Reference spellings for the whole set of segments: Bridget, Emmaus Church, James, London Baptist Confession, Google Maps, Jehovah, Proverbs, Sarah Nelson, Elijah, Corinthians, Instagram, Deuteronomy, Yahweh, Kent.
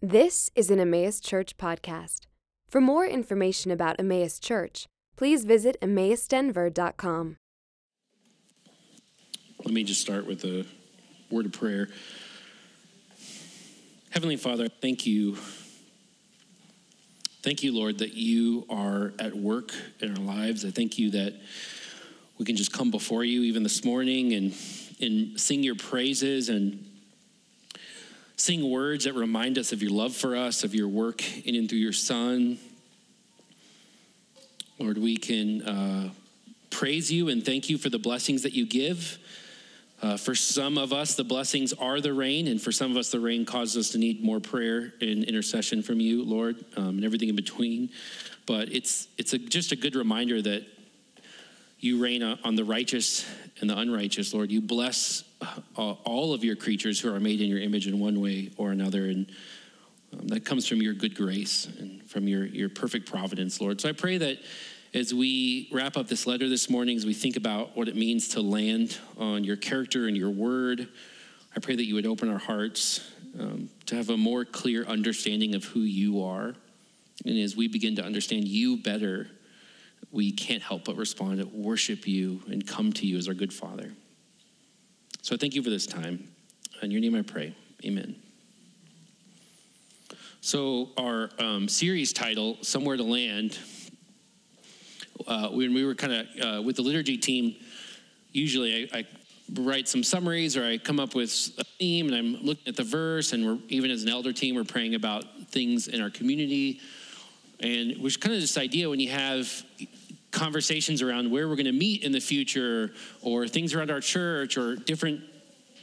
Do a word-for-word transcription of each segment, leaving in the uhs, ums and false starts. This is an Emmaus Church podcast. For more information about Emmaus Church, please visit emmaus denver dot com. Let me just start with a word of prayer. Heavenly Father, thank you. Thank you, Lord, that you are at work in our lives. I thank you that we can just come before you even this morning and, and sing your praises and sing words that remind us of your love for us, of your work in and through your Son. Lord, we can uh, praise you and thank you for the blessings that you give. Uh, for some of us, the blessings are the rain, and for some of us, the rain causes us to need more prayer and intercession from you, Lord, um, and everything in between. But it's it's a, just a good reminder that you reign on the righteous and the unrighteous, Lord. You bless uh, all of your creatures who are made in your image in one way or another. And um, that comes from your good grace and from your, your perfect providence, Lord. So I pray that as we wrap up this letter this morning, as we think about what it means to land on your character and your word, I pray that you would open our hearts um, to have a more clear understanding of who you are. And as we begin to understand you better, we can't help but respond, worship you, and come to you as our good Father. So I thank you for this time. In your name I pray. Amen. So our um, series title, Somewhere to Land, uh, when we were kind of uh, with the liturgy team, usually I, I write some summaries or I come up with a theme and I'm looking at the verse, and we're, even as an elder team, we're praying about things in our community. And it was kind of this idea when you have conversations around where we're going to meet in the future or things around our church or different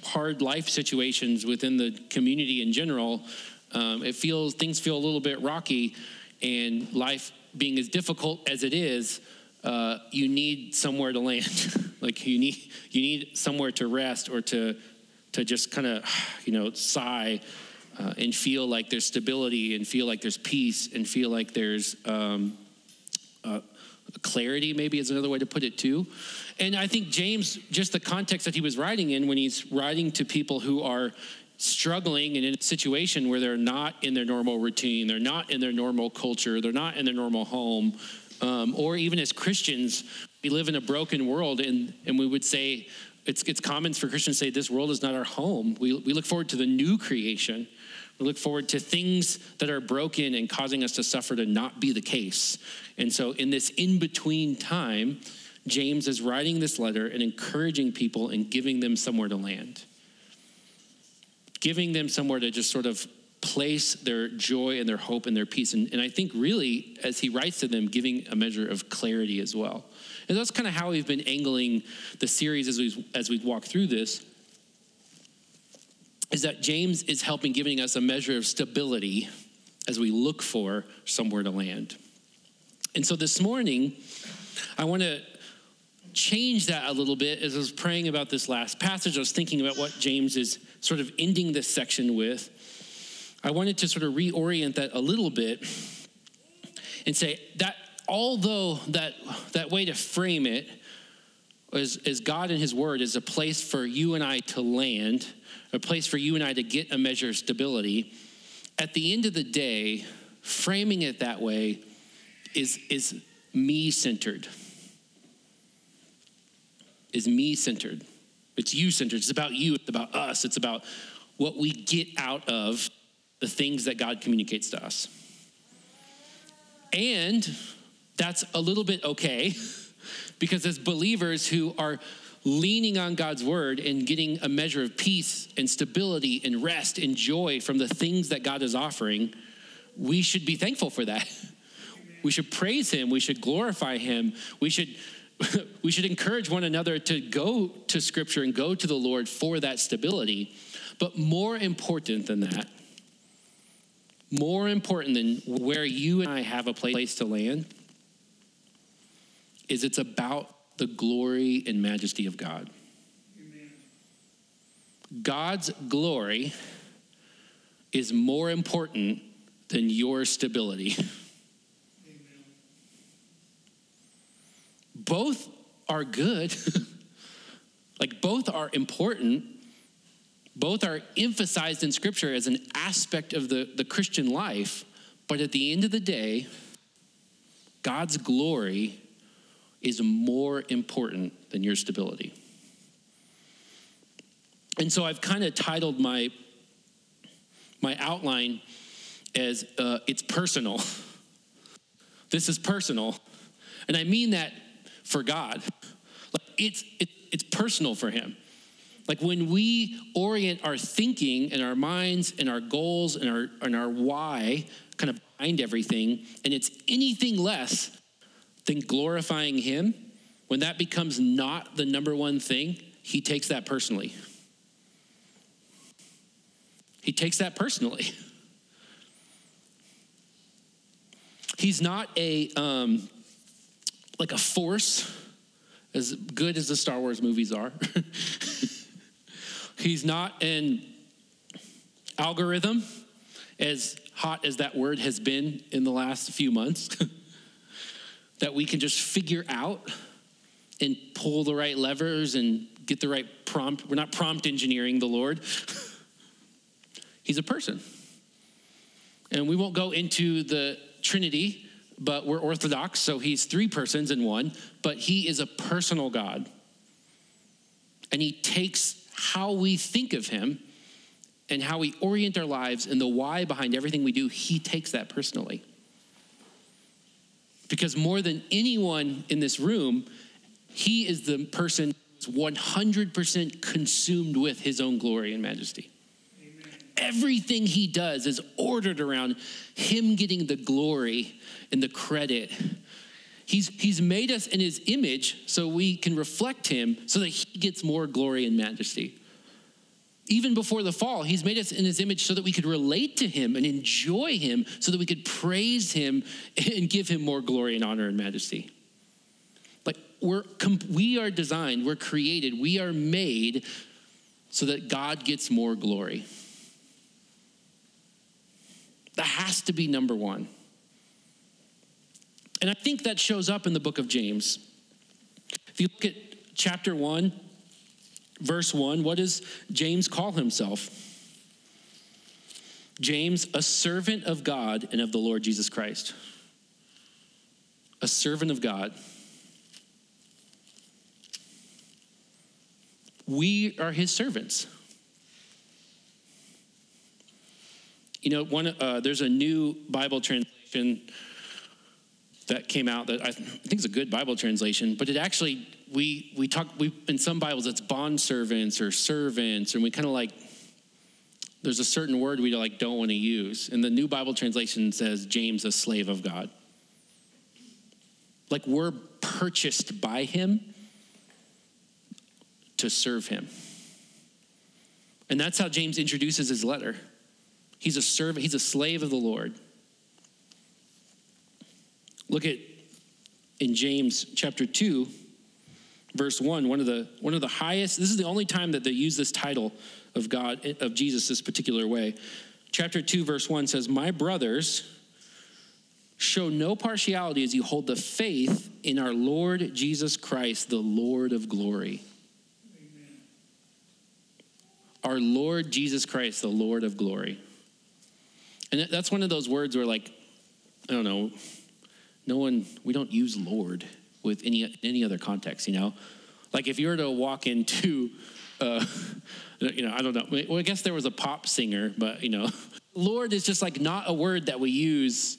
hard life situations within the community in general, um, it feels things feel a little bit rocky, and life being as difficult as it is, uh, you need somewhere to land. Like you need you need somewhere to rest or to to just kind of, you know, sigh. Uh, and feel like there's stability, and feel like there's peace, and feel like there's um, uh, clarity, maybe is another way to put it too. And I think James, just the context that he was writing in when he's writing to people who are struggling and in a situation where they're not in their normal routine, they're not in their normal culture, they're not in their normal home, um, or even as Christians, we live in a broken world, and, and we would say, it's it's common for Christians to say this world is not our home. We we look forward to the new creation. We look forward to things that are broken and causing us to suffer to not be the case. And so in this in-between time, James is writing this letter and encouraging people and giving them somewhere to land. Giving them somewhere to just sort of place their joy and their hope and their peace. And, and I think really, as he writes to them, giving a measure of clarity as well. And that's kind of how we've been angling the series as we as we walk through this, is that James is helping giving us a measure of stability as we look for somewhere to land. And so this morning, I want to change that a little bit. As I was praying about this last passage, I was thinking about what James is sort of ending this section with. I wanted to sort of reorient that a little bit and say that although that that way to frame it is, is God and his word is a place for you and I to land, a place for you and I to get a measure of stability, at the end of the day, framing it that way is, is me-centered. Is me-centered. It's you-centered. It's about you. It's about us. It's about what we get out of the things that God communicates to us. And that's a little bit okay, because as believers who are leaning on God's word and getting a measure of peace and stability and rest and joy from the things that God is offering, we should be thankful for that. We should praise him. We should glorify him. We should we should encourage one another to go to scripture and go to the Lord for that stability. But more important than that, more important than where you and I have a place to land, is it's about the glory and majesty of God. Amen. God's glory is more important than your stability. Amen. Both are good. Like both are important, Both are emphasized in Scripture as an aspect of the, the Christian life, but at the end of the day, God's glory is more important than your stability. And so I've kind of titled my my outline as uh, it's personal. This is personal. And I mean that for God. Like it's it, it's personal for him. Like when we orient our thinking and our minds and our goals and our and our why kind of behind everything, and it's anything less than glorifying him, when that becomes not the number one thing, he takes that personally. He takes that personally. He's not a um, like a force, as good as the Star Wars movies are. He's not an algorithm, as hot as that word has been in the last few months, that we can just figure out and pull the right levers and get the right prompt. We're not prompt engineering the Lord. He's a person. And we won't go into the Trinity, but we're Orthodox, so he's three persons in one, but he is a personal God. And he takes how we think of him and how we orient our lives and the why behind everything we do, he takes that personally. Because more than anyone in this room, he is the person who's one hundred percent consumed with his own glory and majesty. Everything he does is ordered around him getting the glory and the credit. He's, he's made us in his image so we can reflect him so that he gets more glory and majesty. Even before the fall, he's made us in his image so that we could relate to him and enjoy him, so that we could praise him and give him more glory and honor and majesty. Like we're, we are designed, we're created, we are made so that God gets more glory. That has to be number one. And I think that shows up in the book of James. If you look at chapter one, verse one, what does James call himself? James, a servant of God and of the Lord Jesus Christ. A servant of God. We are his servants. You know, one uh, there's a new Bible translation that came out that I, th- I think is a good Bible translation, but it actually, we we talk, we in some Bibles it's bondservants or servants, and we kind of like, there's a certain word we like don't want to use. And the new Bible translation says, James, a slave of God. Like we're purchased by him to serve him. And that's how James introduces his letter. He's a servant, he's a slave of the Lord. Look at in James chapter two, verse one, one of the one of the highest, this is the only time that they use this title of God, of Jesus this particular way. Chapter two, verse one says, "My brothers, show no partiality as you hold the faith in our Lord Jesus Christ, the Lord of glory." Amen. Our Lord Jesus Christ, the Lord of glory. And that's one of those words where, like, I don't know, no one, we don't use Lord with any in any other context, you know? Like, if you were to walk into, uh, you know, I don't know, well, I guess there was a pop singer, but, you know, Lord is just, like, not a word that we use.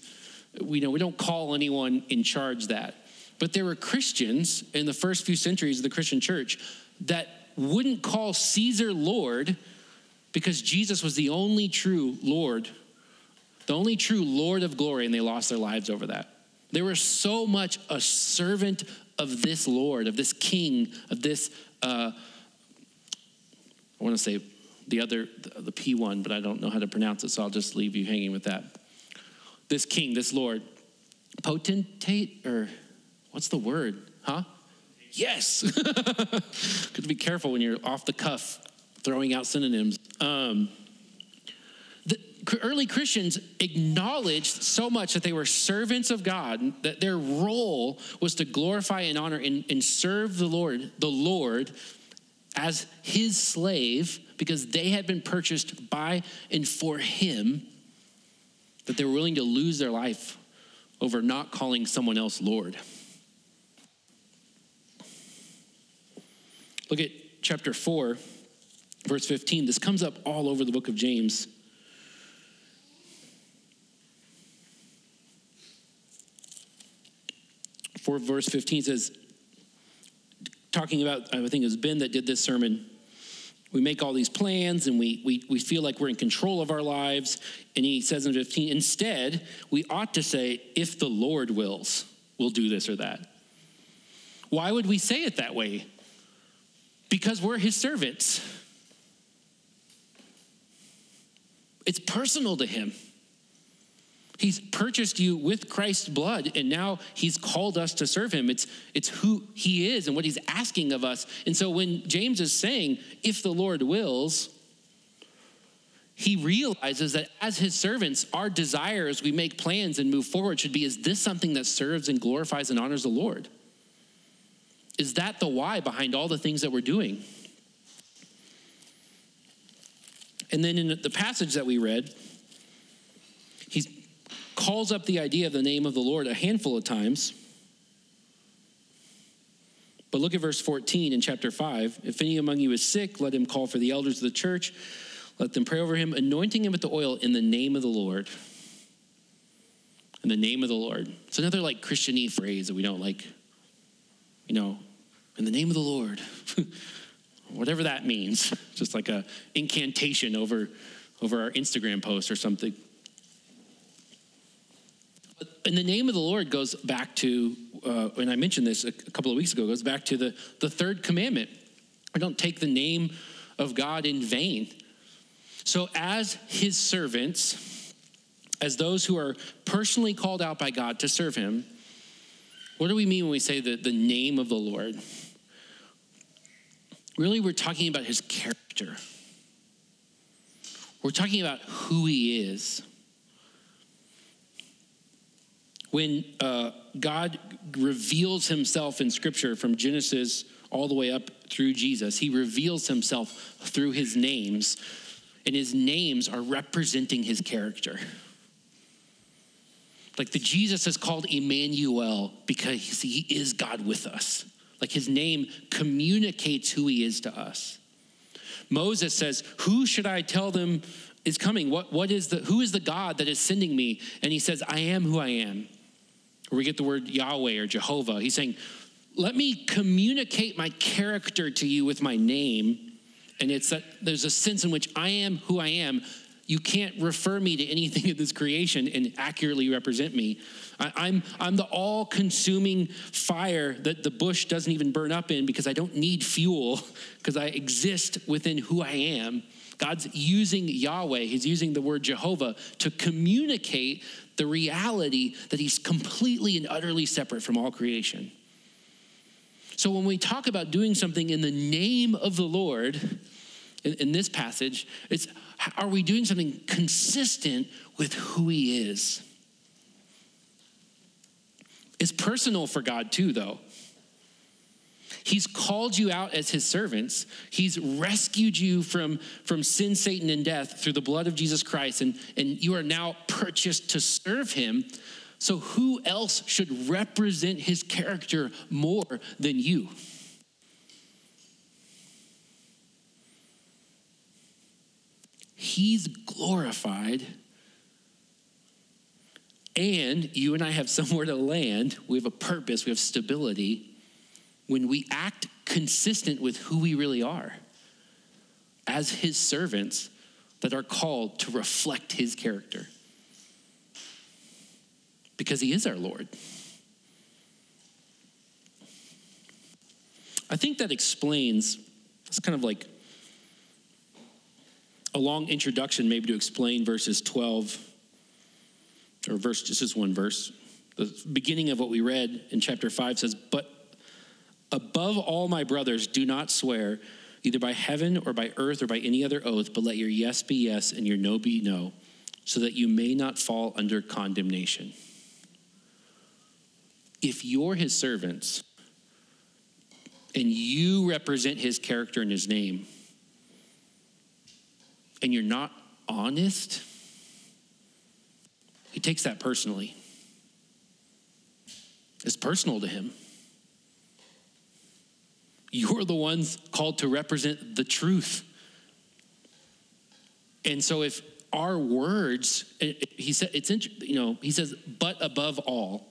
We, you know, we don't call anyone in charge that. But there were Christians in the first few centuries of the Christian church that wouldn't call Caesar Lord because Jesus was the only true Lord The only true Lord of glory, and they lost their lives over that. They were so much a servant of this Lord, of this King, of this, uh, I want to say the other, the P one, but I don't know how to pronounce it, so I'll just leave you hanging with that. This King, this Lord. Potentate, or what's the word? Huh? Yes. Good to be careful when you're off the cuff throwing out synonyms. Um Early Christians acknowledged so much that they were servants of God, that their role was to glorify and honor and, and serve the Lord, the Lord as his slave, because they had been purchased by and for him, that they were willing to lose their life over not calling someone else Lord. Look at chapter four, verse fifteen. This comes up all over the book of James. four verse fifteen says, talking about, I think it was Ben that did this sermon, we make all these plans and we, we, we feel like we're in control of our lives. And he says in fifteen, instead, we ought to say, if the Lord wills, we'll do this or that. Why would we say it that way? Because we're his servants. It's personal to him. He's purchased you with Christ's blood, and now he's called us to serve him. It's, it's who he is and what he's asking of us. And so when James is saying, if the Lord wills, he realizes that as his servants, our desire as we make plans and move forward should be, is this something that serves and glorifies and honors the Lord? Is that the why behind all the things that we're doing? And then in the passage that we read, he's calls up the idea of the name of the Lord a handful of times. But look at verse fourteen in chapter five. If any among you is sick, let him call for the elders of the church. Let them pray over him, anointing him with the oil in the name of the Lord. In the name of the Lord. It's another like Christian-y phrase that we don't like. You know, in the name of the Lord. Whatever that means. Just like a incantation over, over our Instagram post or something. In the name of the Lord goes back to, uh, and I mentioned this a couple of weeks ago, goes back to the, the third commandment. I don't take the name of God in vain. So as his servants, as those who are personally called out by God to serve him, what do we mean when we say the, the name of the Lord? Really, we're talking about his character. We're talking about who he is. When uh, God reveals himself in Scripture from Genesis all the way up through Jesus, he reveals himself through his names, and his names are representing his character. Like the Jesus is called Emmanuel because he is God with us. Like his name communicates who he is to us. Moses says, who should I tell them is coming? What, what is the, who is the God that is sending me? And he says, I am who I am. Where we get the word Yahweh or Jehovah. He's saying, let me communicate my character to you with my name. And it's that there's a sense in which I am who I am. You can't refer me to anything in this creation and accurately represent me. I, I'm, I'm the all-consuming fire that the bush doesn't even burn up in because I don't need fuel because I exist within who I am. God's using Yahweh, he's using the word Jehovah to communicate the reality that he's completely and utterly separate from all creation. So when we talk about doing something in the name of the Lord, in, in this passage, it's, are we doing something consistent with who he is? It's personal for God too, though. He's called you out as his servants. He's rescued you from, from sin, Satan, and death through the blood of Jesus Christ, and, and you are now purchased to serve him. So who else should represent his character more than you? He's glorified, and you and I have somewhere to land. We have a purpose. We have stability. When we act consistent with who we really are as his servants that are called to reflect his character. Because he is our Lord. I think that explains, it's kind of like a long introduction maybe to explain verses twelve, or verse, this is one verse. The beginning of what we read in chapter five says, but above all, my brothers, do not swear either by heaven or by earth or by any other oath, but let your yes be yes and your no be no, so that you may not fall under condemnation. If you're his servants and you represent his character and his name, and you're not honest, he takes that personally. It's personal to him. You're the ones called to represent the truth. And so if our words, he said, it's, you know, he says, but above all,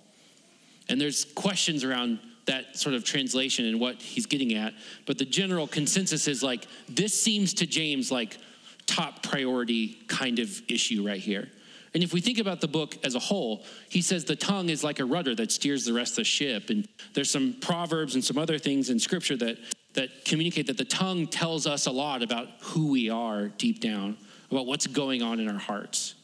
and there's questions around that sort of translation and what he's getting at, but the general consensus is like, this seems to James like top priority kind of issue right here. And if we think about the book as a whole, he says the tongue is like a rudder that steers the rest of the ship. And there's some proverbs and some other things in scripture that, that communicate that the tongue tells us a lot about who we are deep down, about what's going on in our hearts.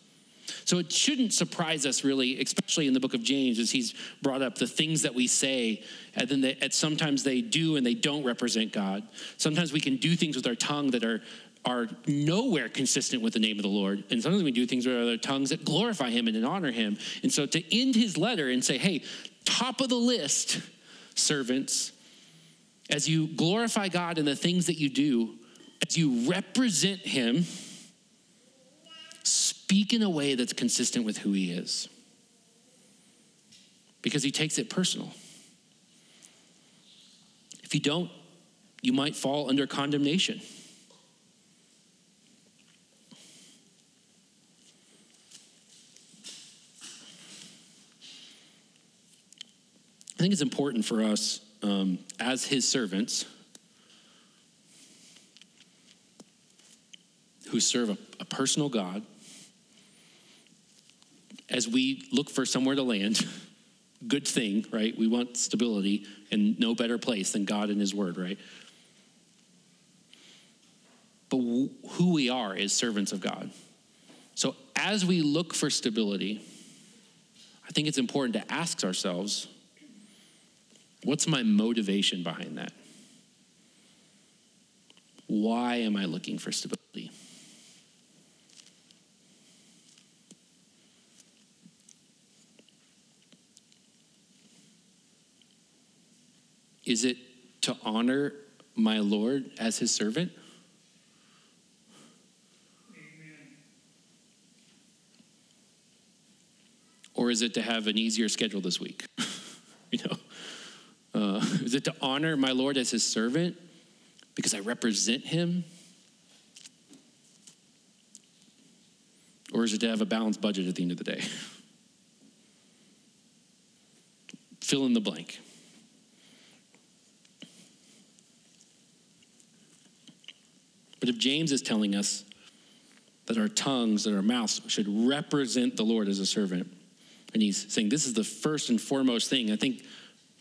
So it shouldn't surprise us really, especially in the book of James, as he's brought up the things that we say, and then they, and sometimes they do and they don't represent God. Sometimes we can do things with our tongue that are are nowhere consistent with the name of the Lord. And sometimes we do things with other tongues that glorify him and honor him. And so to end his letter and say, hey, top of the list, servants, as you glorify God in the things that you do, as you represent him, speak in a way that's consistent with who he is. Because he takes it personal. If you don't, you might fall under condemnation. I think it's important for us um, as his servants who serve a, a personal God, as we look for somewhere to land, good thing, right? We want stability and no better place than God and his word, right? But w- who we are is servants of God. So as we look for stability, I think it's important to ask ourselves, what's my motivation behind that? Why am I looking for stability? Is it to honor my Lord as his servant? Amen. Or is it to have an easier schedule this week? You know? Uh, is it to honor my Lord as his servant because I represent him? Or is it to have a balanced budget at the end of the day? Fill in the blank. But if James is telling us that our tongues, that our mouths should represent the Lord as a servant, and he's saying this is the first and foremost thing, I think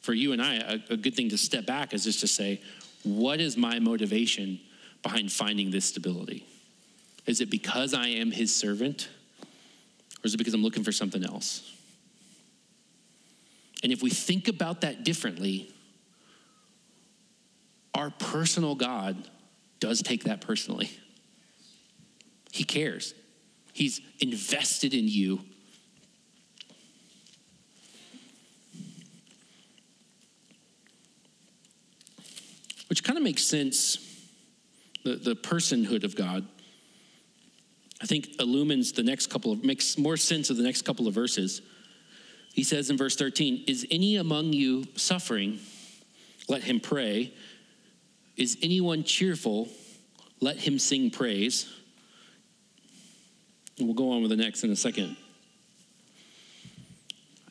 for you and I, a, a good thing to step back is just to say, what is my motivation behind finding this stability? Is it because I am his servant? Or is it because I'm looking for something else? And if we think about that differently, our personal God does take that personally. He cares. He's invested in you. Which kind of makes sense, the, the personhood of God, I think illumines the next couple of, makes more sense of the next couple of verses. He says in verse thirteen, is any among you suffering? Let him pray. Is anyone cheerful? Let him sing praise. And we'll go on with the next in a second.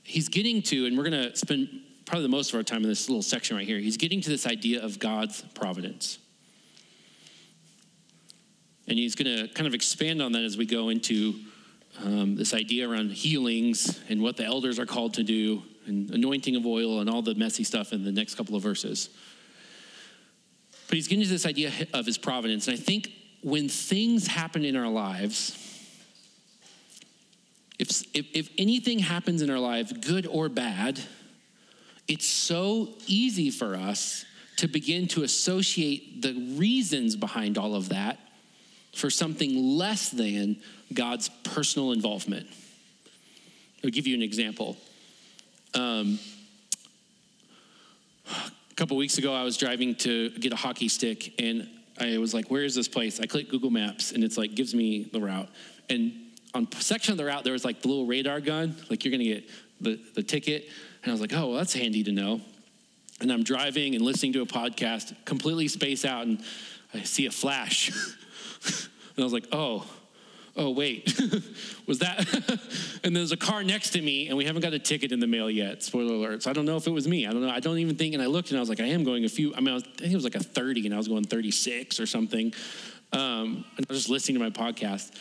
He's getting to, and we're going to spend probably the most of our time in this little section right here, he's getting to this idea of God's providence. And he's going to kind of expand on that as we go into um, this idea around healings and what the elders are called to do and anointing of oil and all the messy stuff in the next couple of verses. But he's getting to this idea of his providence. And I think when things happen in our lives, if, if, if anything happens in our life, good or bad, it's so easy for us to begin to associate the reasons behind all of that for something less than God's personal involvement. I'll give you an example. Um, a couple weeks ago, I was driving to get a hockey stick, and I was like, where is this place? I click Google Maps, and it's like, gives me the route. And on a section of the route, there was like the little radar gun, like you're going to get the, the ticket. And I was like, oh, well, that's handy to know. And I'm driving and listening to a podcast, completely space out, and I see a flash. And I was like, oh, oh, wait, was that? And there's a car next to me, and we haven't got a ticket in the mail yet. Spoiler alert. So I don't know if it was me. I don't know. I don't even think. And I looked, and I was like, I am going a few. I mean, I, was, I think it was like a thirty, and I was going thirty-six or something. Um, and I was just listening to my podcast.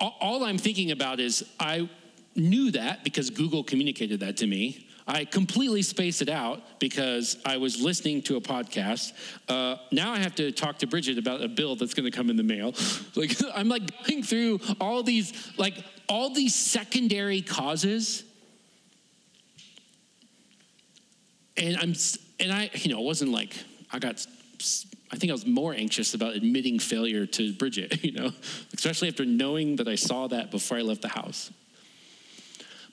All, all I'm thinking about is I knew that because Google communicated that to me. I completely spaced it out because I was listening to a podcast. Uh, now I have to talk to Bridget about a bill that's going to come in the mail. Like I'm like going through all these, like all these secondary causes, and I'm and I, you know, it wasn't like I got. I think I was more anxious about admitting failure to Bridget, you know, especially after knowing that I saw that before I left the house.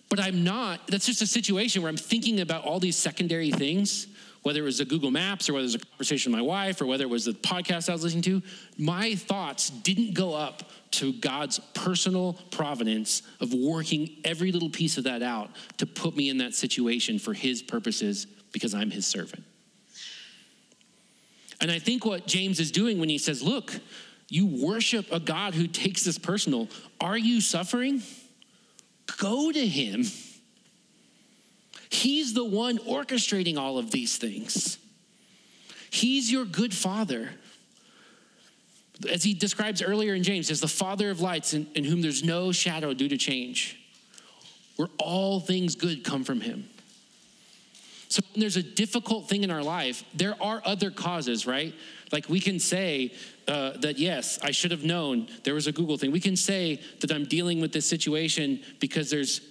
But I'm not, that's just a situation where I'm thinking about all these secondary things, whether it was the Google Maps or whether it was a conversation with my wife or whether it was the podcast I was listening to. My thoughts didn't go up to God's personal providence of working every little piece of that out to put me in that situation for his purposes because I'm his servant. And I think what James is doing when he says, look, you worship a God who takes this personal. Are you suffering? Go to him. He's the one orchestrating all of these things. He's your good father. As he describes earlier in James, as the father of lights in, in whom there's no shadow due to change. Where all things good come from him. So when there's a difficult thing in our life, there are other causes, right? Like we can say uh, that, yes, I should have known there was a Google thing. We can say that I'm dealing with this situation because there's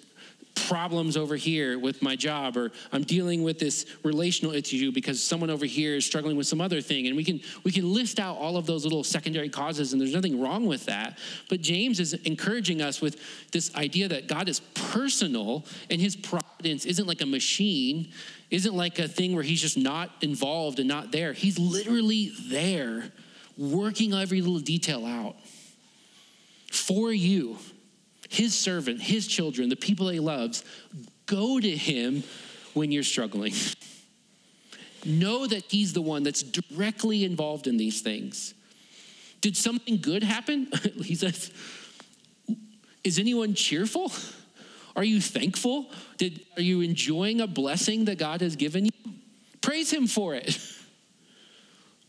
problems over here with my job, or I'm dealing with this relational issue because someone over here is struggling with some other thing. And we can we can list out all of those little secondary causes, and there's nothing wrong with that. But James is encouraging us with this idea that God is personal, and his providence isn't like a machine, isn't like a thing where he's just not involved and not there. He's literally there working every little detail out for you. His servant, his children, the people he loves, go to him when you're struggling. Know that he's the one that's directly involved in these things. Did something good happen? He says, is anyone cheerful? Are you thankful? Did, are you enjoying a blessing that God has given you? Praise him for it.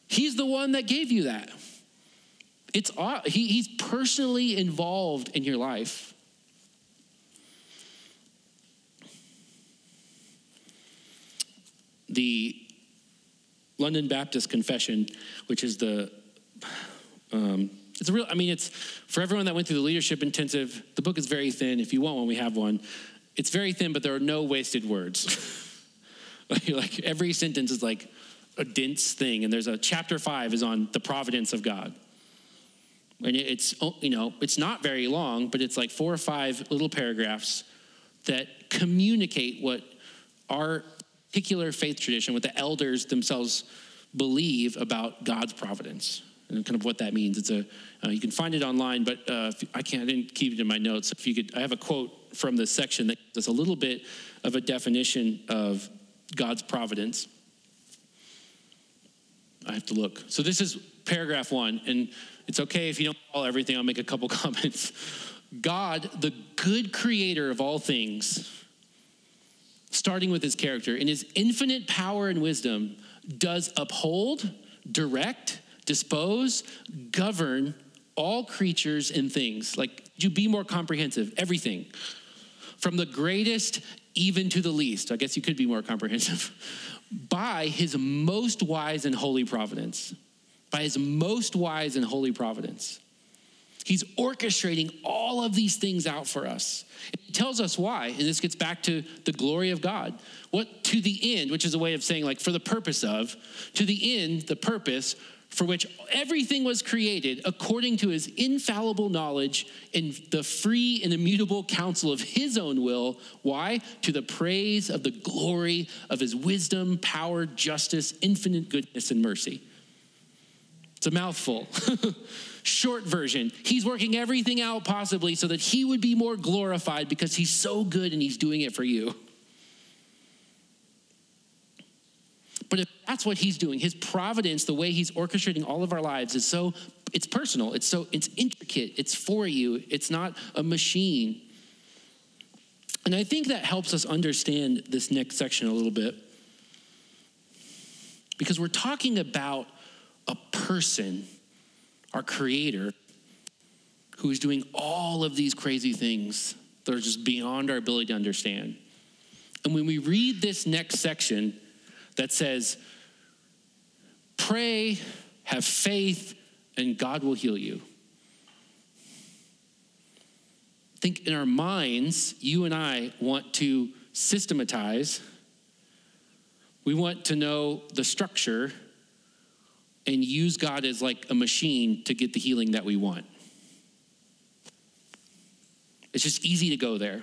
He's the one that gave you that. It's he, he's personally involved in your life. The London Baptist Confession, which is the, um, it's a real, I mean, it's for everyone that went through the leadership intensive, the book is very thin. If you want one, we have one. It's very thin, but there are no wasted words. Like every sentence is like a dense thing. And there's a chapter five is on the providence of God. And it's, you know, it's not very long, but it's like four or five little paragraphs that communicate what our particular faith tradition, what the elders themselves believe about God's providence and kind of what that means. It's a, uh, you can find it online, but uh, if, I can't, I didn't keep it in my notes. If you could, I have a quote from this section that gives us a little bit of a definition of God's providence. I have to look. So this is paragraph one, and it's okay if you don't follow everything. I'll make a couple comments. God, the good creator of all things, starting with his character, in his infinite power and wisdom, does uphold, direct, dispose, govern all creatures and things. Like, you be more comprehensive, everything. From the greatest even to the least. I guess you could be more comprehensive. By his most wise and holy providence. By his most wise and holy providence. He's orchestrating all of these things out for us. It tells us why, and this gets back to the glory of God. What to the end, which is a way of saying like for the purpose of, to the end, the purpose for which everything was created according to his infallible knowledge and the free and immutable counsel of his own will. Why? To the praise of the glory of his wisdom, power, justice, infinite goodness, and mercy. It's a mouthful. Short version. He's working everything out possibly so that he would be more glorified because he's so good and he's doing it for you. But if that's what he's doing, his providence, the way he's orchestrating all of our lives is so, it's personal. It's so, it's intricate. It's for you. It's not a machine. And I think that helps us understand this next section a little bit, because we're talking about a person, our creator, who is doing all of these crazy things that are just beyond our ability to understand. And when we read this next section that says, pray, have faith, and God will heal you. I think in our minds, you and I want to systematize. We want to know the structure and use God as like a machine to get the healing that we want. It's just easy to go there.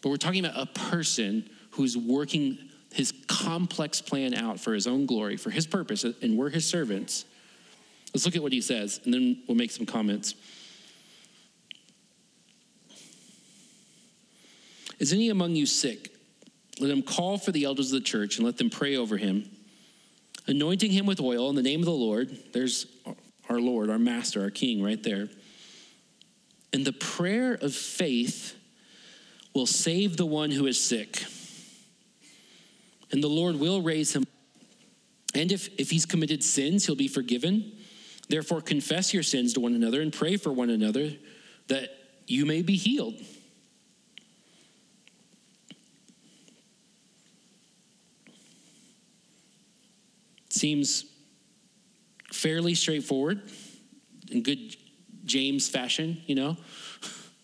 But we're talking about a person who's working his complex plan out for his own glory, for his purpose, and we're his servants. Let's look at what he says, and then we'll make some comments. Is any among you sick? Let him call for the elders of the church and let them pray over him, anointing him with oil in the name of the Lord. There's our Lord, our master, our king right there. And the prayer of faith will save the one who is sick. And the Lord will raise him. And if, if he's committed sins, he'll be forgiven. Therefore, confess your sins to one another and pray for one another that you may be healed. Seems fairly straightforward in good James fashion, you know.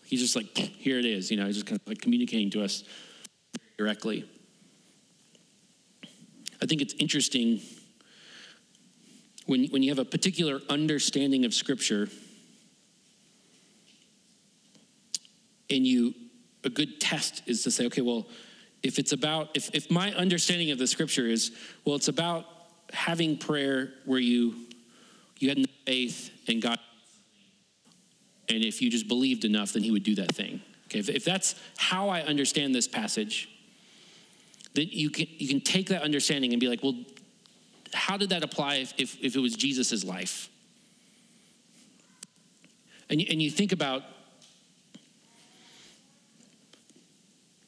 He's just like, here it is, you know, he's just kind of like communicating to us directly. I think it's interesting when, when you have a particular understanding of Scripture and you, a good test is to say, okay, well, if it's about, if, if my understanding of the Scripture is, well, it's about having prayer where you, you had faith and God, and if you just believed enough, then he would do that thing. Okay, if, if that's how I understand this passage, then you can you can take that understanding and be like, well, how did that apply if if, if it was Jesus's life? And you, and you think about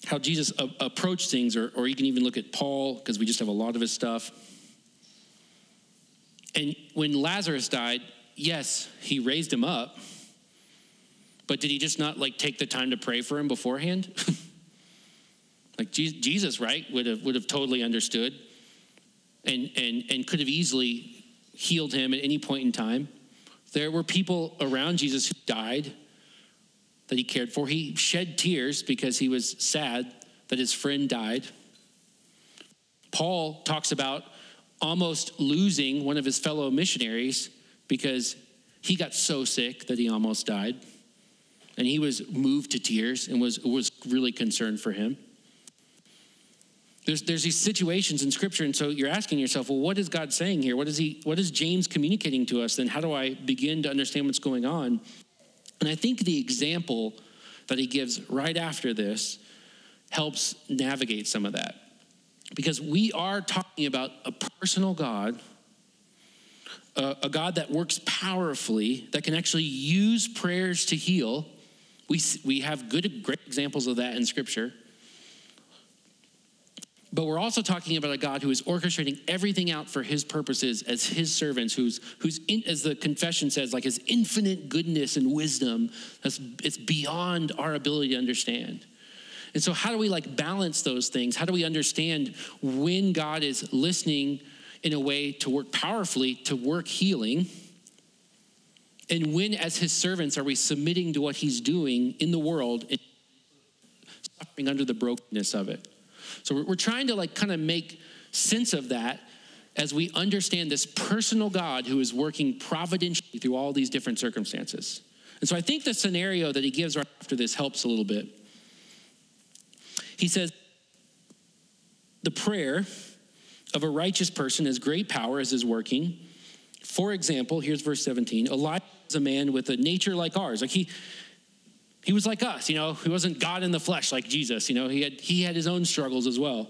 how Jesus a, approached things, or or you can even look at Paul, because we just have a lot of his stuff. And when Lazarus died, yes, he raised him up. But did he just not like take the time to pray for him beforehand? Like Jesus, right, would have would have totally understood and, and, and could have easily healed him at any point in time. There were people around Jesus who died that he cared for. He shed tears because he was sad that his friend died. Paul talks about almost losing one of his fellow missionaries because he got so sick that he almost died. And he was moved to tears and was, was really concerned for him. There's, there's these situations in Scripture, and so you're asking yourself, well, what is God saying here? What is he? What is James communicating to us? Then how do I begin to understand what's going on? And I think the example that he gives right after this helps navigate some of that. Because we are talking about a personal God, a, a God that works powerfully, that can actually use prayers to heal. We, we have good, great examples of that in Scripture. But we're also talking about a God who is orchestrating everything out for his purposes as his servants, who's, who's in, as the confession says, like his infinite goodness and wisdom, that's, it's beyond our ability to understand. And so how do we like balance those things? How do we understand when God is listening in a way to work powerfully, to work healing? And when, as his servants, are we submitting to what he's doing in the world and suffering under the brokenness of it? So we're trying to like kind of make sense of that as we understand this personal God who is working providentially through all these different circumstances. And so I think the scenario that he gives right after this helps a little bit. He says, the prayer of a righteous person has great power as is working. For example, here's verse seventeen. Elijah is a man with a nature like ours. Like he he was like us, you know. He wasn't God in the flesh like Jesus, you know. He had he had his own struggles as well.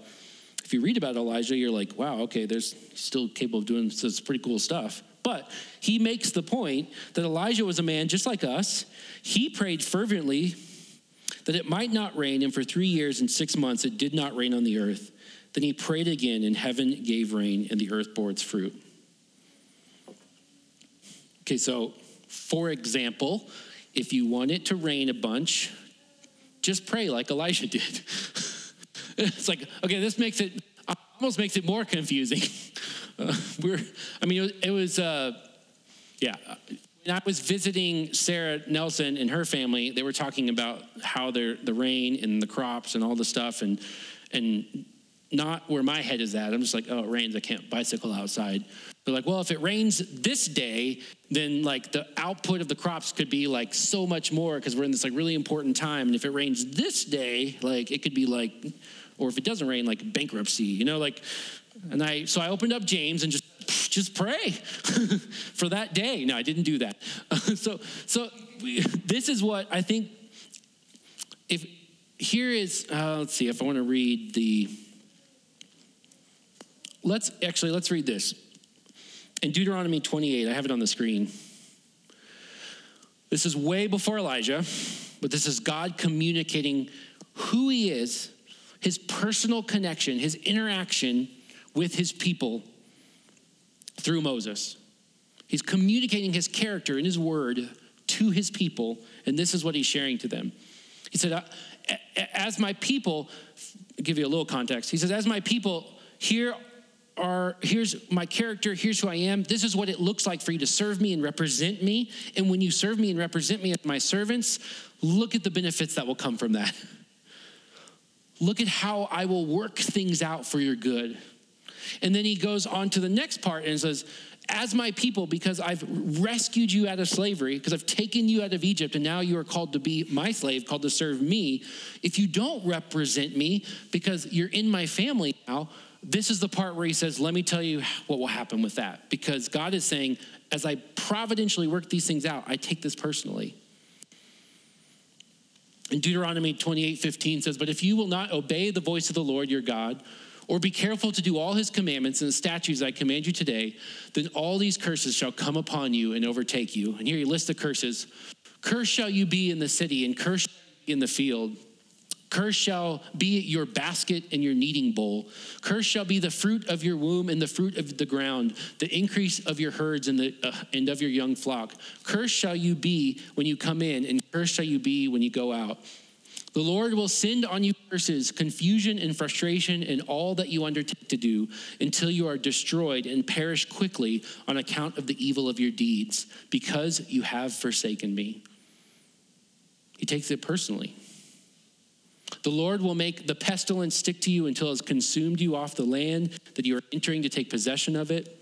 If you read about Elijah, you're like, wow, okay, there's still capable of doing some pretty cool stuff. But he makes the point that Elijah was a man just like us. He prayed fervently that it might not rain, and for three years and six months it did not rain on the earth. Then he prayed again, and heaven gave rain, and the earth bore its fruit. Okay, so for example, if you want it to rain a bunch, just pray like Elijah did. It's like, okay, this makes it, almost makes it more confusing. Uh, we're, I mean, it was, uh, yeah. When I was visiting Sarah Nelson and her family, they were talking about how their the rain and the crops and all the stuff, and and not where my head is at. I'm just like, oh, it rains, I can't bicycle outside. They're like, well, if it rains this day, then like the output of the crops could be like so much more because we're in this like really important time. And if it rains this day, like it could be like, or if it doesn't rain, like bankruptcy, you know, like, and I, so I opened up James and just, just pray for that day. No, I didn't do that. so, so we, this is what I think if here is, uh, let's see if I want to read the, let's actually, let's read this. In Deuteronomy twenty-eight, I have it on the screen. This is way before Elijah, but this is God communicating who he is, his personal connection, his interaction with his people through Moses. He's communicating his character in his word to his people, and this is what he's sharing to them. He said, as my people, I'll give you a little context. He says, as my people, here are, here's my character, here's who I am. This is what it looks like for you to serve me and represent me. And when you serve me and represent me as my servants, look at the benefits that will come from that. Look at how I will work things out for your good. And then he goes on to the next part and says, as my people, because I've rescued you out of slavery, because I've taken you out of Egypt, and now you are called to be my slave, called to serve me. If you don't represent me, because you're in my family now, this is the part where he says, let me tell you what will happen with that. Because God is saying, as I providentially work these things out, I take this personally. And Deuteronomy twenty-eight fifteen says, but if you will not obey the voice of the Lord your God, or be careful to do all his commandments and the statutes I command you today, then all these curses shall come upon you and overtake you. And here he lists the curses. Cursed shall you be in the city, and cursed in the field. Cursed shall be your basket and your kneading bowl. Cursed shall be the fruit of your womb and the fruit of the ground, the increase of your herds and, the, uh, and of your young flock. Cursed shall you be when you come in, and cursed shall you be when you go out. The Lord will send on you curses, confusion and frustration in all that you undertake to do, until you are destroyed and perish quickly on account of the evil of your deeds, because you have forsaken me. He takes it personally. The Lord will make the pestilence stick to you until it has consumed you off the land that you are entering to take possession of it.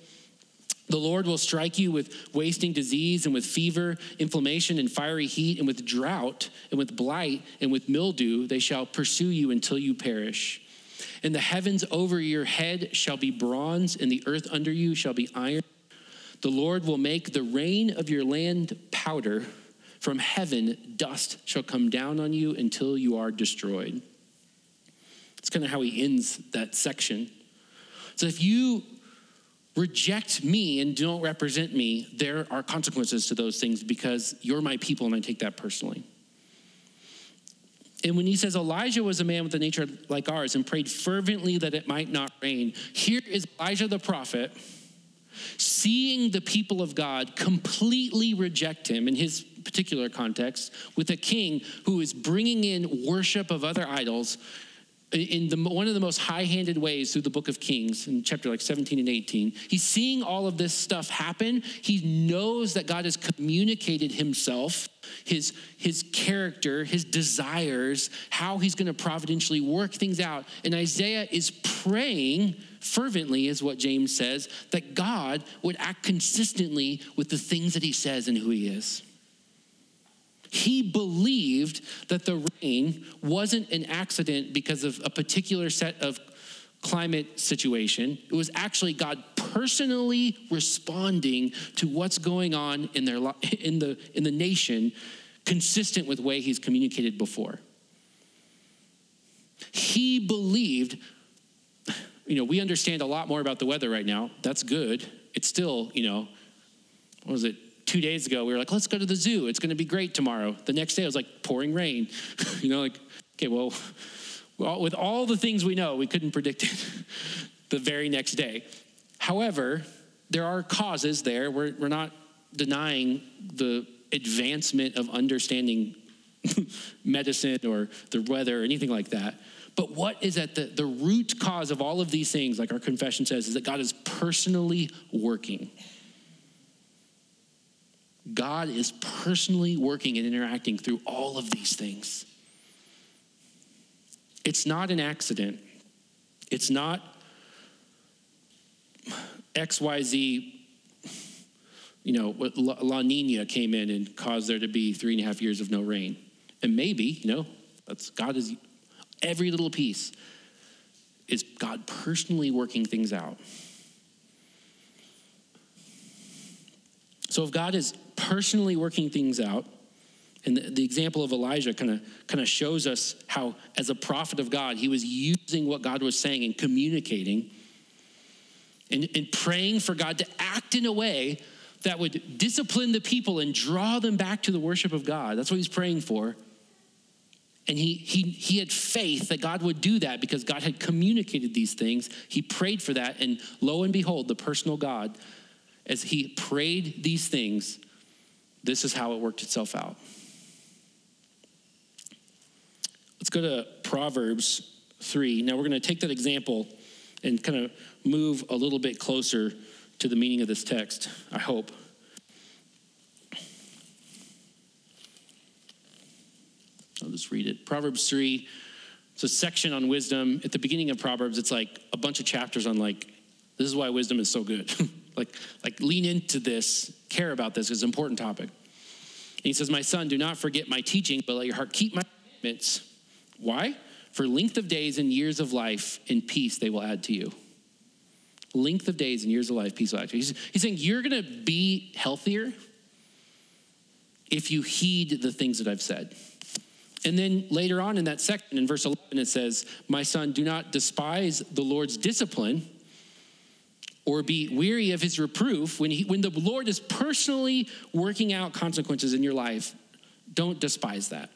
The Lord will strike you with wasting disease and with fever, inflammation and fiery heat, and with drought and with blight and with mildew. They shall pursue you until you perish. And the heavens over your head shall be bronze, and the earth under you shall be iron. The Lord will make the rain of your land powder. From heaven, dust shall come down on you until you are destroyed. That's kind of how he ends that section. So if you reject me and don't represent me, there are consequences to those things, because you're my people and I take that personally. And when he says Elijah was a man with a nature like ours and prayed fervently that it might not rain, here is Elijah the prophet seeing the people of God completely reject him in his particular context, with a king who is bringing in worship of other idols in the, one of the most high-handed ways through the book of Kings, in chapter like seventeen and eighteen. He's seeing all of this stuff happen. He knows that God has communicated himself, his, his character, his desires, how he's going to providentially work things out. And Isaiah is praying fervently, is what James says, that God would act consistently with the things that he says and who he is. He believed that the rain wasn't an accident because of a particular set of climate situation. It was actually God personally responding to what's going on in their in the in the nation, consistent with the way he's communicated before. He believed, you know, we understand a lot more about the weather right now. That's good. It's still, you know, what was it? Two days ago, we were like, let's go to the zoo. It's going to be great tomorrow. The next day, it was like pouring rain. you know, like, okay, well, with all the things we know, we couldn't predict it the very next day. However, there are causes there. We're, we're not denying the advancement of understanding medicine or the weather or anything like that. But what is at the, the root cause of all of these things, like our confession says, is that God is personally working. God is personally working and interacting through all of these things. It's not an accident. It's not X Y Z, you know, La Nina came in and caused there to be three and a half years of no rain. And maybe, you know, that's God is, every little piece is God personally working things out. So if God is personally working things out, and the, the example of Elijah kind of kind of shows us how, as a prophet of God, he was using what God was saying and communicating and, and praying for God to act in a way that would discipline the people and draw them back to the worship of God. That's what he's praying for. And he he he had faith that God would do that because God had communicated these things. He prayed for that, and lo and behold, the personal God, as he prayed these things, this is how it worked itself out. Let's go to Proverbs three. Now we're going to take that example and kind of move a little bit closer to the meaning of this text, I hope. I'll just read it. Proverbs three, it's a section on wisdom. At the beginning of Proverbs, it's like a bunch of chapters on like, this is why wisdom is so good. Like, like lean into this, care about this, it's an important topic. And he says, my son, do not forget my teaching, but let your heart keep my commandments. Why? For length of days and years of life and peace they will add to you. Length of days and years of life, peace will add to you. He's, he's saying you're going to be healthier if you heed the things that I've said. And then later on in that section, in verse eleven, it says, my son, do not despise the Lord's discipline, or be weary of his reproof. When he, when the Lord is personally working out consequences in your life, don't despise that.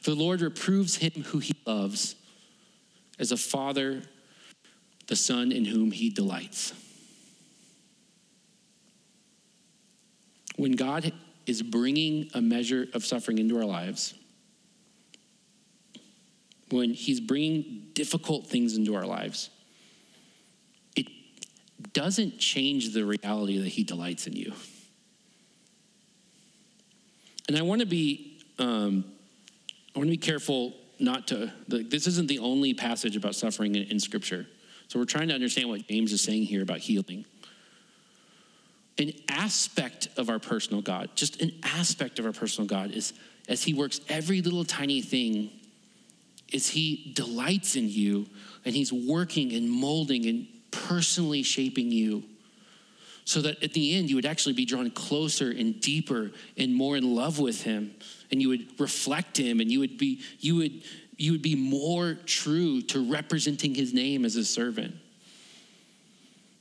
For the Lord reproves him who he loves, as a father, the son in whom he delights. When God is bringing a measure of suffering into our lives, when he's bringing difficult things into our lives, doesn't change the reality that he delights in you. And I want to be, um, I want to be careful not to, like, this isn't the only passage about suffering in, in Scripture. So we're trying to understand what James is saying here about healing. An aspect of our personal God, just an aspect of our personal God is, as he works every little tiny thing, is he delights in you, and he's working and molding and personally shaping you so that at the end you would actually be drawn closer and deeper and more in love with him, and you would reflect him, and you would be you would you would be more true to representing his name as a servant.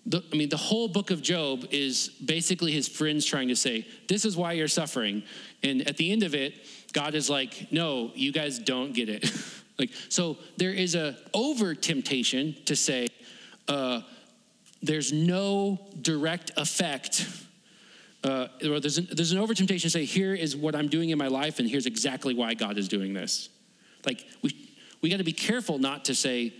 The, I mean the whole book of Job is basically his friends trying to say, this is why you're suffering, and at the end of it God is like, no, you guys don't get it. Like, so there is a over temptation to say, Uh, there's no direct effect. Uh, there's an, there's an over temptation to say, here is what I'm doing in my life, and here's exactly why God is doing this. Like, we we got to be careful not to say,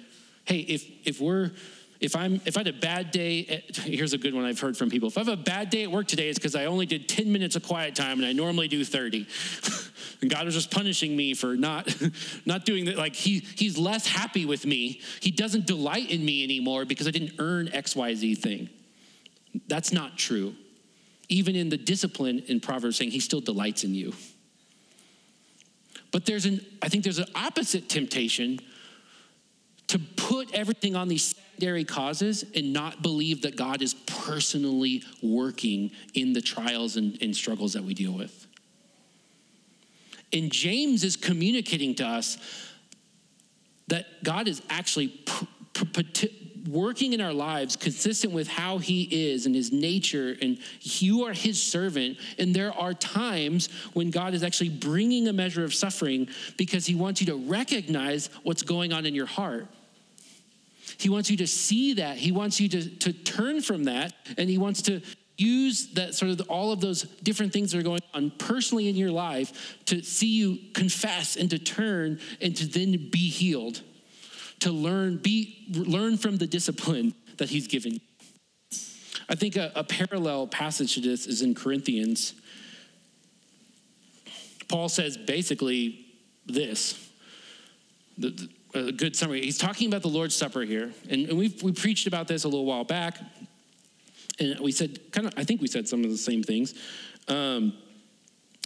hey, if if we're if I'm if I had a bad day, at, here's a good one I've heard from people. If I have a bad day at work today, it's because I only did ten minutes of quiet time, and I normally do thirty. And God was just punishing me for not, not doing that. Like, he, he's less happy with me. He doesn't delight in me anymore because I didn't earn X Y Z thing. That's not true. Even in the discipline in Proverbs saying he still delights in you. But there's an, I think there's an opposite temptation to put everything on these secondary causes and not believe that God is personally working in the trials and, and struggles that we deal with. And James is communicating to us that God is actually p- p- p- working in our lives consistent with how he is and his nature, and you are his servant. And there are times when God is actually bringing a measure of suffering because he wants you to recognize what's going on in your heart. He wants you to see that. He wants you to, to turn from that, and he wants to use that sort of all of those different things that are going on personally in your life to see you confess and to turn and to then be healed, to learn be learn from the discipline that he's given. I think a, a parallel passage to this is in Corinthians. Paul says basically this, the, the, a good summary. He's talking about the Lord's Supper here, and, and we've, we preached about this a little while back. And we said, kind of, I think we said some of the same things. Um,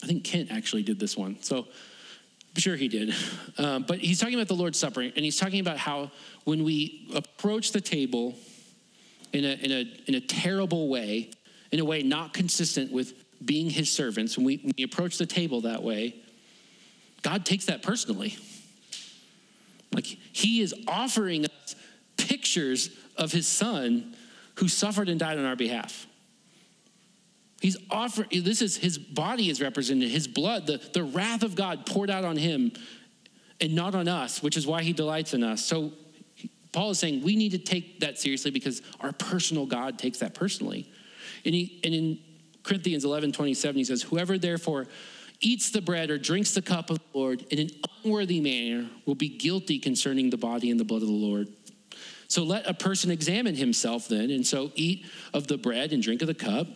I think Kent actually did this one. So I'm sure he did. Um, but he's talking about the Lord's Supper. And he's talking about how when we approach the table in a, in a, in a terrible way, in a way not consistent with being his servants, when we, when we approach the table that way, God takes that personally. Like, he is offering us pictures of his son who suffered and died on our behalf. He's offered, this is, his body is represented, his blood, the, the wrath of God poured out on him and not on us, which is why he delights in us. So Paul is saying we need to take that seriously because our personal God takes that personally. And, he, and in Corinthians eleven twenty-seven, he says, whoever therefore eats the bread or drinks the cup of the Lord in an unworthy manner will be guilty concerning the body and the blood of the Lord. So let a person examine himself then, and so eat of the bread and drink of the cup.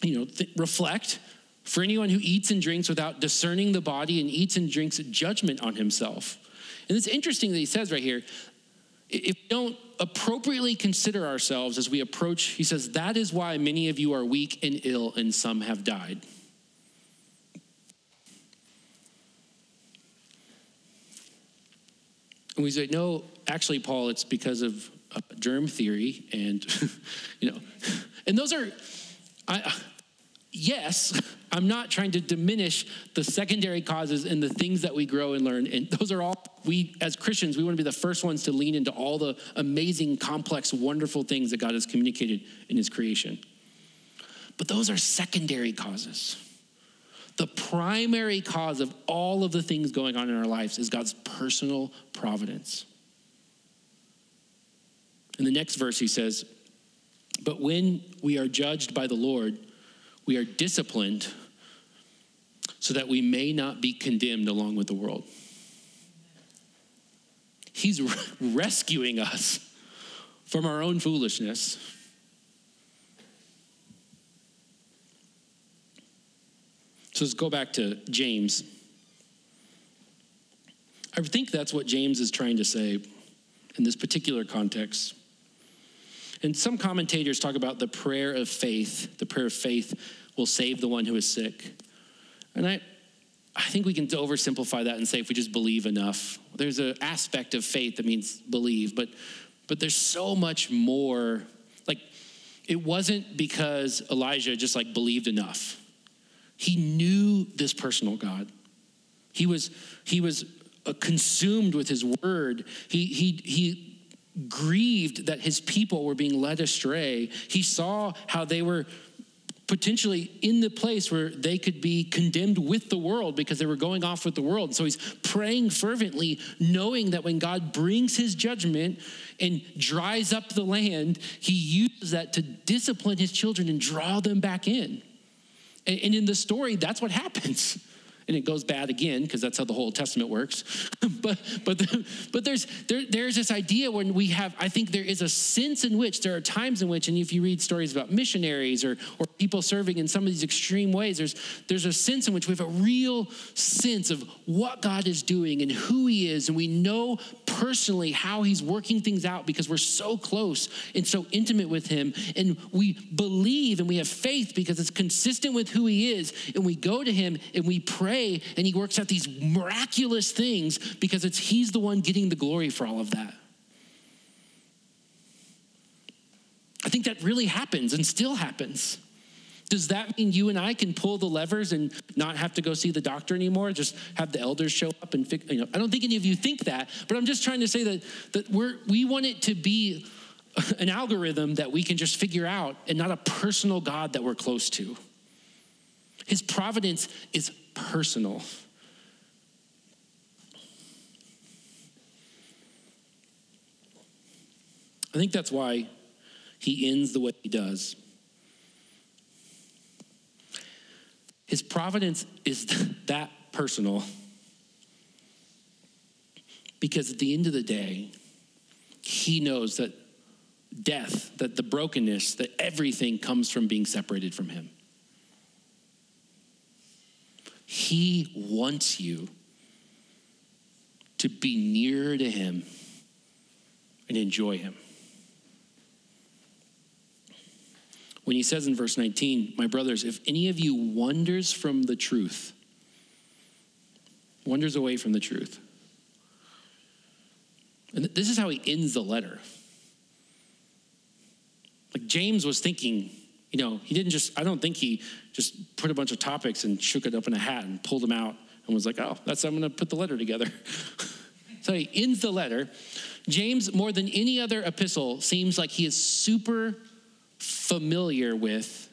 You know, th- reflect. For anyone who eats and drinks without discerning the body and eats and drinks judgment on himself. And it's interesting that he says right here, if we don't appropriately consider ourselves as we approach, he says, that is why many of you are weak and ill and some have died. And we say, no, actually, Paul, it's because of uh, germ theory and, you know, and those are, I, uh, yes, I'm not trying to diminish the secondary causes and the things that we grow and learn. And those are all, we as Christians, we want to be the first ones to lean into all the amazing, complex, wonderful things that God has communicated in his creation. But those are secondary causes. The primary cause of all of the things going on in our lives is God's personal providence. In the next verse, he says, but when we are judged by the Lord, we are disciplined so that we may not be condemned along with the world. He's rescuing us from our own foolishness. So let's go back to James. I think that's what James is trying to say in this particular context. And some commentators talk about the prayer of faith. The prayer of faith will save the one who is sick. And I, I think we can oversimplify that and say if we just believe enough. There's an aspect of faith that means believe, but, but there's so much more. Like, it wasn't because Elijah just like believed enough. He knew this personal God. He was, he was consumed with his word. He, he, he, grieved that his people were being led astray. He saw how they were potentially in the place where they could be condemned with the world because they were going off with the world. So he's praying fervently, knowing that when God brings his judgment and dries up the land, he uses that to discipline his children and draw them back in. And, and in the story, that's what happens. And it goes bad again because that's how the whole Old Testament works. but but the, but there's there, there's this idea when we have, I think there is a sense in which there are times in which, and if you read stories about missionaries or or people serving in some of these extreme ways, there's there's a sense in which we have a real sense of what God is doing and who he is, and we know personally how he's working things out because we're so close and so intimate with him, and we believe and we have faith because it's consistent with who he is, and we go to him and we pray, and he works out these miraculous things because it's he's the one getting the glory for all of that. think that really happens and still happens. Does that mean you and I can pull the levers and not have to go see the doctor anymore? Just have the elders show up and fix, you know, I don't think any of you think that, but I'm just trying to say that that we're we want it to be an algorithm that we can just figure out and not a personal God that we're close to. His providence is personal. I think that's why he ends the way he does. His providence is that personal. Because at the end of the day, he knows that death, that the brokenness, that everything comes from being separated from him. He wants you to be nearer to him and enjoy him. When he says in verse nineteen, my brothers, if any of you wanders from the truth, wanders away from the truth. And this is how he ends the letter. Like James was thinking, you know, he didn't just, I don't think he just put a bunch of topics and shook it up in a hat and pulled them out and was like, oh, that's, I'm going to put the letter together. So he ends the letter. James, more than any other epistle, seems like he is super familiar with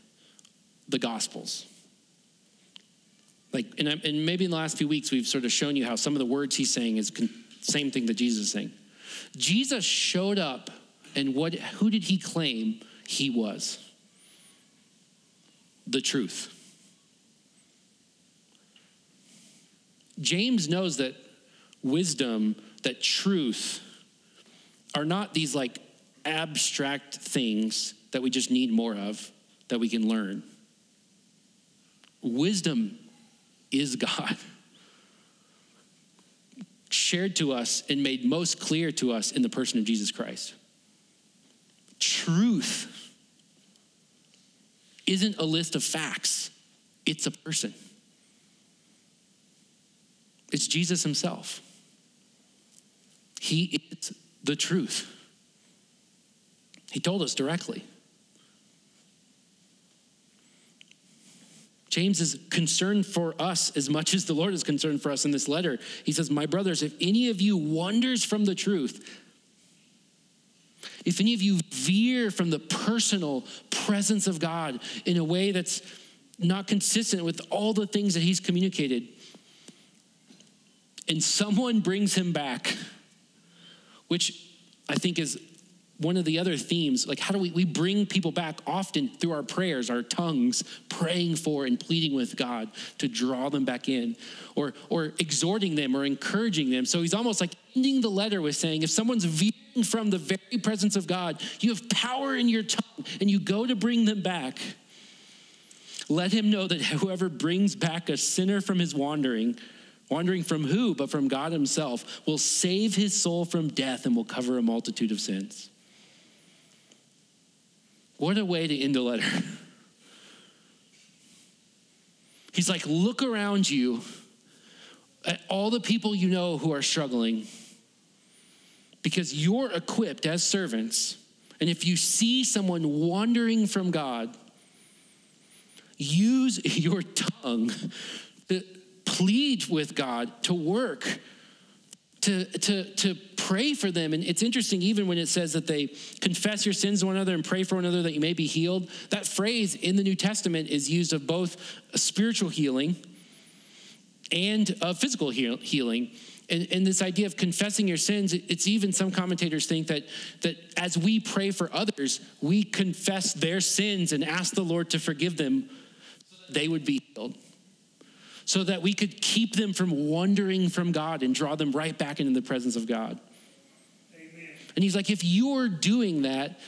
the Gospels. Like, and, I, and maybe in the last few weeks, we've sort of shown you how some of the words he's saying is the con- same thing that Jesus is saying. Jesus showed up, and what? Who did he claim he was? The truth. James knows that wisdom, that truth, are not these like abstract things that we just need more of, that we can learn. Wisdom is God, shared to us and made most clear to us in the person of Jesus Christ. Truth isn't a list of facts, it's a person. It's Jesus himself. He is the truth. He told us directly. James is concerned for us as much as the Lord is concerned for us in this letter. He says, my brothers, if any of you wanders from the truth, if any of you veer from the personal presence of God in a way that's not consistent with all the things that he's communicated, and someone brings him back, which I think is one of the other themes, like how do we, we bring people back often through our prayers, our tongues, praying for and pleading with God to draw them back in, or or exhorting them or encouraging them. So he's almost like ending the letter with saying, if someone's veering from the very presence of God, you have power in your tongue and you go to bring them back. Let him know that whoever brings back a sinner from his wandering, wandering from who, but from God himself, will save his soul from death and will cover a multitude of sins. What a way to end the letter. He's like, look around you at all the people you know who are struggling, because you're equipped as servants. And if you see someone wandering from God, use your tongue to plead with God, to work, to, to, to, pray for them. And it's interesting, even when it says that they confess your sins to one another and pray for one another that you may be healed, that phrase in the New Testament is used of both spiritual healing and of physical heal- healing. And, and this idea of confessing your sins, it's even some commentators think that, that as we pray for others, we confess their sins and ask the Lord to forgive them so that they would be healed, so that we could keep them from wandering from God and draw them right back into the presence of God. And he's like, if you're doing that,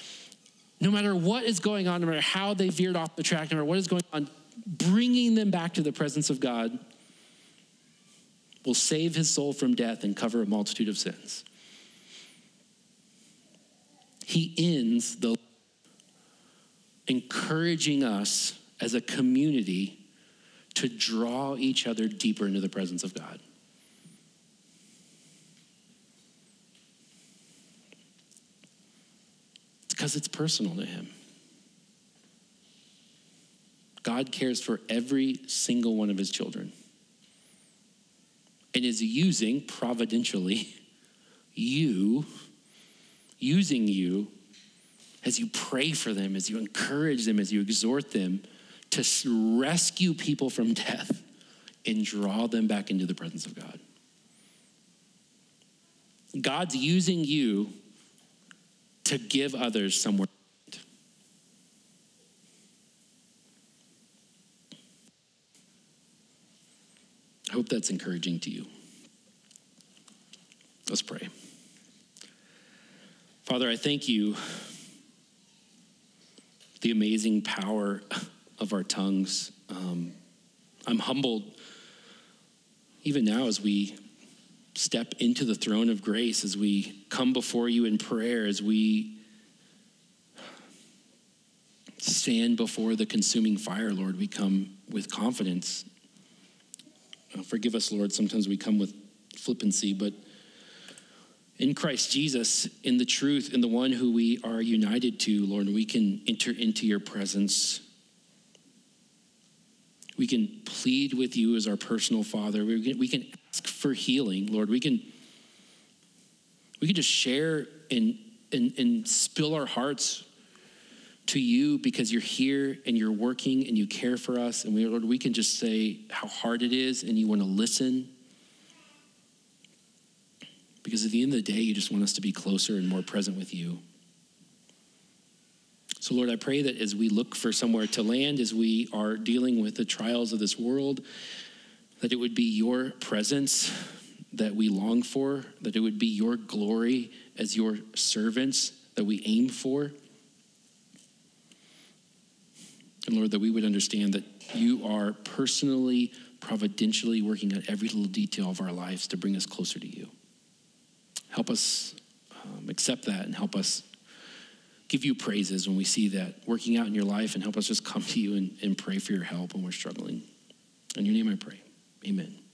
no matter what is going on, no matter how they veered off the track, no matter what is going on, bringing them back to the presence of God will save his soul from death and cover a multitude of sins. He ends the encouraging us as a community to draw each other deeper into the presence of God. It's because it's personal to him. God cares for every single one of his children and is using providentially you, using you as you pray for them, as you encourage them, as you exhort them to rescue people from death and draw them back into the presence of God. God's using you to give others somewhere. I hope that's encouraging to you. Let's pray. Father, I thank you for the amazing power of our tongues. Um, I'm humbled even now as we step into the throne of grace, as we come before you in prayer, as we stand before the consuming fire, Lord, we come with confidence. Uh, forgive us, Lord, sometimes we come with flippancy, but in Christ Jesus, in the truth, in the one who we are united to, Lord, we can enter into your presence. We can plead with you as our personal Father. We can, we can ask for healing, Lord. We can we can just share and, and and spill our hearts to you because you're here and you're working and you care for us. And we, Lord, we can just say how hard it is and you want to listen. Because at the end of the day, you just want us to be closer and more present with you. So, Lord, I pray that as we look for somewhere to land, as we are dealing with the trials of this world, that it would be your presence that we long for, that it would be your glory as your servants that we aim for. And, Lord, that we would understand that you are personally, providentially working on every little detail of our lives to bring us closer to you. Help us um, accept that and help us give you praises when we see that working out in your life, and help us just come to you and, and pray for your help when we're struggling. In your name I pray, amen.